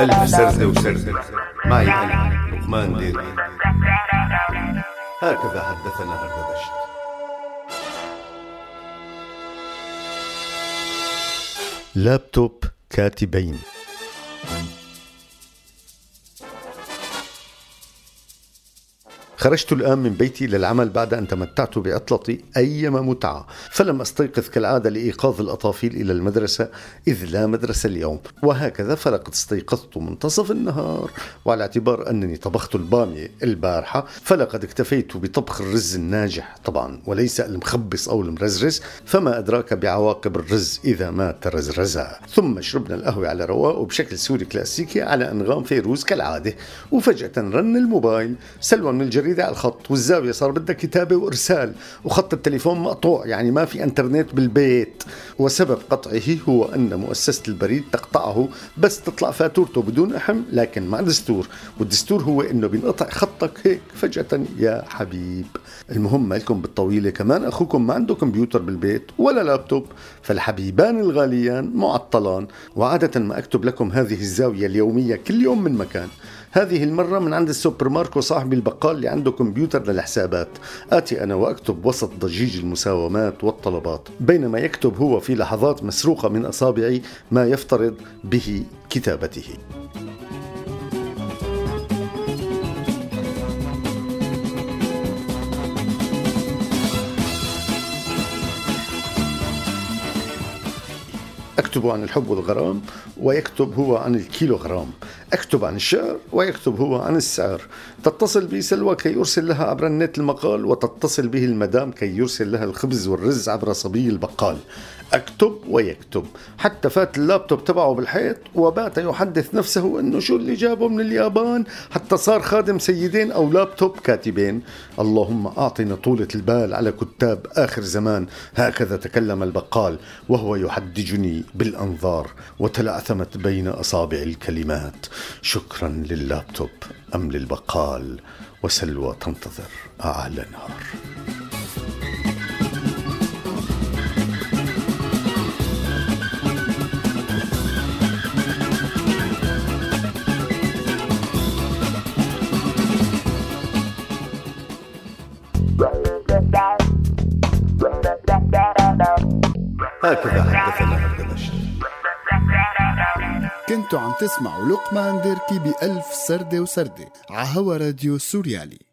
ألف سرزة وسرزة معي أنا لقمان ديري. هكذا حدثنا هردبشت. لابتوب كاتبين. خرجت الآن من بيتي للعمل بعد أن تمتعت بأطلتي أيما متعة، فلم أستيقظ كالعادة لإيقاظ الأطافيل إلى المدرسة إذ لا مدرسة اليوم، وهكذا فلقد استيقظت منتصف النهار. وعلى اعتبار أنني طبخت البامية البارحة فلقد اكتفيت بطبخ الرز الناجح طبعا، وليس المخبص أو المرزرز، فما أدراك بعواقب الرز إذا ما ترزرزا. ثم شربنا القهوة على رواق وبشكل سوري كلاسيكي على أنغام فيروز كالعادة، وفجأة رن الموبايل. سلوى من الجريدة على الخط والزاوية، صار بدها كتابة وإرسال، وخط التليفون مقطوع، يعني ما في انترنت بالبيت. وسبب قطعه هو أن مؤسسة البريد تقطعه بس تطلع فاتورته بدون أحم، لكن مع دستور، والدستور هو أنه بينقطع خطك هيك فجأة يا حبيب. المهم مالكم بالطويلة، كمان أخوكم ما عنده كمبيوتر بالبيت ولا لابتوب، فالحبيبان الغاليان معطلان. وعادة ما أكتب لكم هذه الزاوية اليومية كل يوم من مكان، هذه المرة من عند السوبر ماركو صاحب البقال اللي عنده كمبيوتر للحسابات. آتي أنا وأكتب وسط ضجيج المساومات والطلبات، بينما يكتب هو في لحظات مسروقة من أصابعي ما يفترض به كتابته. أكتب عن الحب والغرام ويكتب هو عن الكيلوغرام، أكتب عن الشعر ويكتب هو عن السعر. تتصل بي سلوى كي يرسل لها عبر النت المقال، وتتصل به المدام كي يرسل لها الخبز والرز عبر صبي البقال. أكتب ويكتب حتى فات اللابتوب تبعه بالحيط، وبات يحدث نفسه أنه شو اللي جابه من اليابان حتى صار خادم سيدين أو لابتوب كاتبين. اللهم أعطنا طولة البال على كتاب آخر زمان. هكذا تكلم البقال وهو يحدجني بالأنظار، وتلعثمت بين أصابع الكلمات. شكرا لللابتوب أم للبقال، وسلوى تنتظر أعلى نار. هكذا حدثنا هردبشت. كنتوا عم تسمعوا لقمان ديركي بألف سردة وسردة عهوا راديو سوريالي.